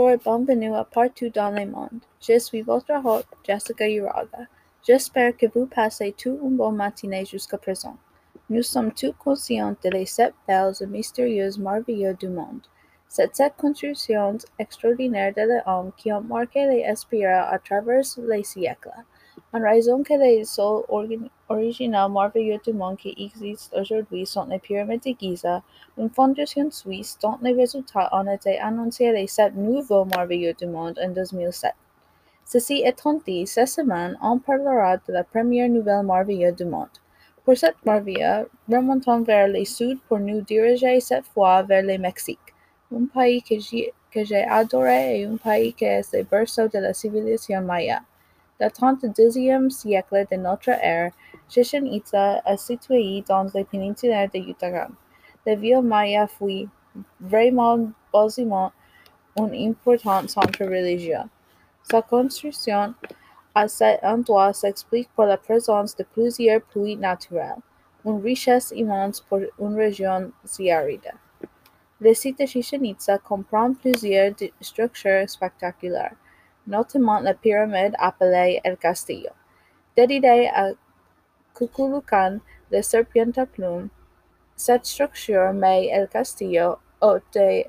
Bonjour, bienvenue à Partout dans le Monde. Je suis votre hôte, Jessica Uraga. J'espère que vous passez tout une bonne matinée jusqu'à présent. Nous sommes tous conscients de les 7 belles et mystérieuses merveilles du monde. Ces 7 constructions extraordinaires de l'homme qui ont marqué les esprits à travers les siècles. En raison que les seuls originaux merveilleux du monde qui existent aujourd'hui sont les pyramides de Gizeh, une fondation suisse dont les résultats ont été annoncés les 7 nouveaux merveilleux du monde en 2007. Ceci étant dit, cette semaine, on parlera de la première nouvelle merveilleuse du monde. Pour cette merveille, remontons vers le sud pour nous diriger cette fois vers le Mexique, un pays que j'ai adoré et un pays qui est le berceau de la civilisation maya. Datant du 32e siècle de notre ère, Chichén Itzá est située dans les péninsulaires de Yucatán. La ville maya fut vraiment bâtiment un important centre religieux. Sa construction à cet endroit s'explique par la présence de plusieurs puits naturels, une richesse immense pour une région si aride. Le site de Chichén Itzá comprend plusieurs structures spectaculaires, notamment la pyramide appelée El Castillo, dédiée à Cuculucan, le serpent à plumes. Cette structure met El Castillo haut de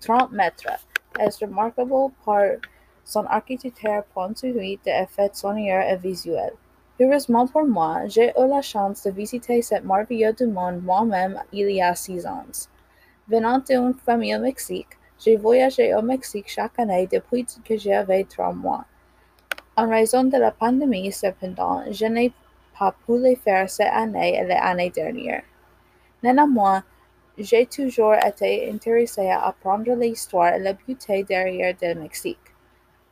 30 mètres, est remarquable par son architecture produit d'effets sonores et visuels. Heureusement pour moi, j'ai eu la chance de visiter cette merveille du monde moi-même il y a 6 ans. Venant d'une famille mexicaine, j'ai voyagé au Mexique chaque année depuis que j'avais 3 mois. En raison de la pandémie, cependant, je n'ai pas pu le faire cette année et l'année dernière. Néanmoins, j'ai toujours été intéressée à apprendre l'histoire et la beauté derrière le Mexique.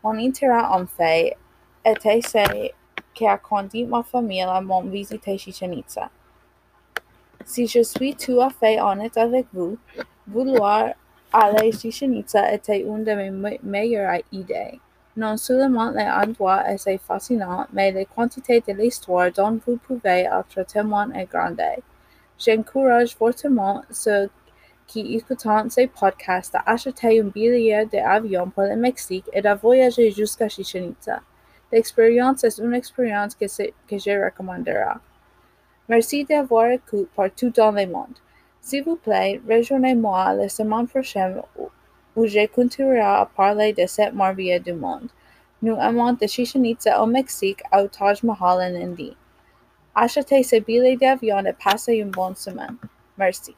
Mon intérêt en fait était ce qui a conduit ma famille à mon visiter Chichén Itzá. Si je suis tout à fait honnête avec vous, vouloir aller Chichén Itzá était une de mes meilleures idées. Non seulement l'endroit est fascinant, mais la quantité de l'histoire dont vous pouvez être témoin est grande. J'encourage fortement ceux qui écoutent ces podcasts à acheter un billet d'avion pour le Mexique et de voyager jusqu'à Chichén Itzá. L'expérience est une expérience que je recommanderai. Merci d'avoir écouté Partout dans le Monde. S'il vous plaît, rejoignez-moi la semaine prochaine où je continuerai à parler de cette merveille du monde. Nous allons de Chichén Itzá au Mexique au Taj Mahal en Inde. Achetez ces billets d'avion et passez une bonne semaine. Merci.